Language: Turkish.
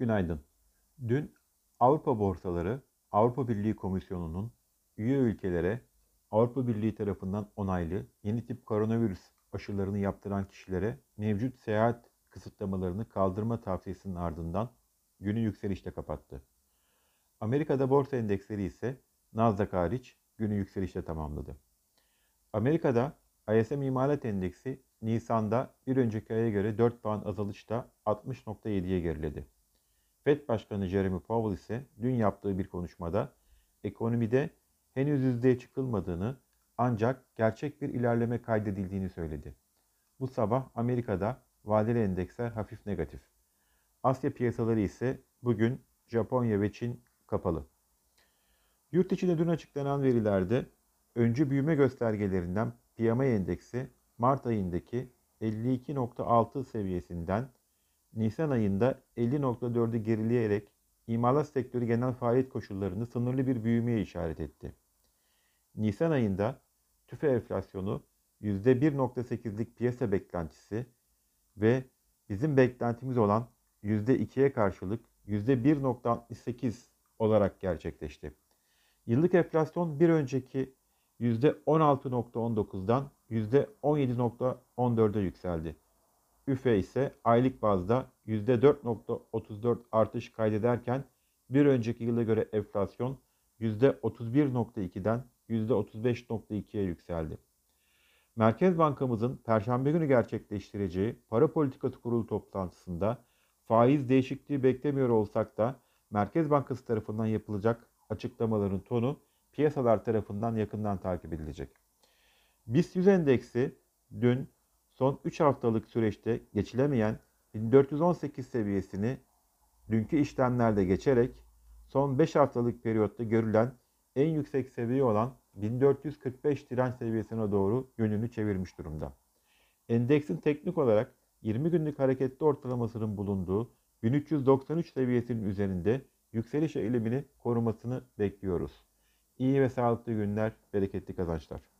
Günaydın. Dün Avrupa borsaları Avrupa Birliği Komisyonu'nun üye ülkelere Avrupa Birliği tarafından onaylı yeni tip koronavirüs aşılarını yaptıran kişilere mevcut seyahat kısıtlamalarını kaldırma tavsiyesinin ardından günü yükselişte kapattı. Amerika'da borsa endeksleri ise Nasdaq hariç günü yükselişte tamamladı. Amerika'da ISM imalat endeksi Nisan'da bir önceki aya göre 4 puan azalışta 60.7'ye geriledi. FED Başkanı Jeremy Powell ise dün yaptığı bir konuşmada ekonomide henüz yüzdeye çıkılmadığını ancak gerçek bir ilerleme kaydedildiğini söyledi. Bu sabah Amerika'da vadeli endeksler hafif negatif. Asya piyasaları ise bugün Japonya ve Çin kapalı. Yurt içinde dün açıklanan verilerde öncü büyüme göstergelerinden PMI endeksi Mart ayındaki 52.6 seviyesinden Nisan ayında 50.4'ü gerileyerek imalat sektörü genel faaliyet koşullarını sınırlı bir büyümeye işaret etti. Nisan ayında TÜFE enflasyonu %1.8'lik piyasa beklentisi ve bizim beklentimiz olan %2'ye karşılık %1.68 olarak gerçekleşti. Yıllık enflasyon bir önceki %16.19'dan %17.14'e yükseldi. ÜFE ise aylık bazda %4.34 artış kaydederken bir önceki yıla göre enflasyon %31.2'den %35.2'ye yükseldi. Merkez Bankamızın Perşembe günü gerçekleştireceği para politikası kurulu toplantısında faiz değişikliği beklemiyor olsak da Merkez Bankası tarafından yapılacak açıklamaların tonu piyasalar tarafından yakından takip edilecek. BIST 100 endeksi dün son 3 haftalık süreçte geçilemeyen 1418 seviyesini dünkü işlemlerde geçerek son 5 haftalık periyotta görülen en yüksek seviye olan 1445 direnç seviyesine doğru yönünü çevirmiş durumda. Endeksin teknik olarak 20 günlük hareketli ortalamasının bulunduğu 1393 seviyesinin üzerinde yükseliş eğilimini korumasını bekliyoruz. İyi ve sağlıklı günler, bereketli kazançlar.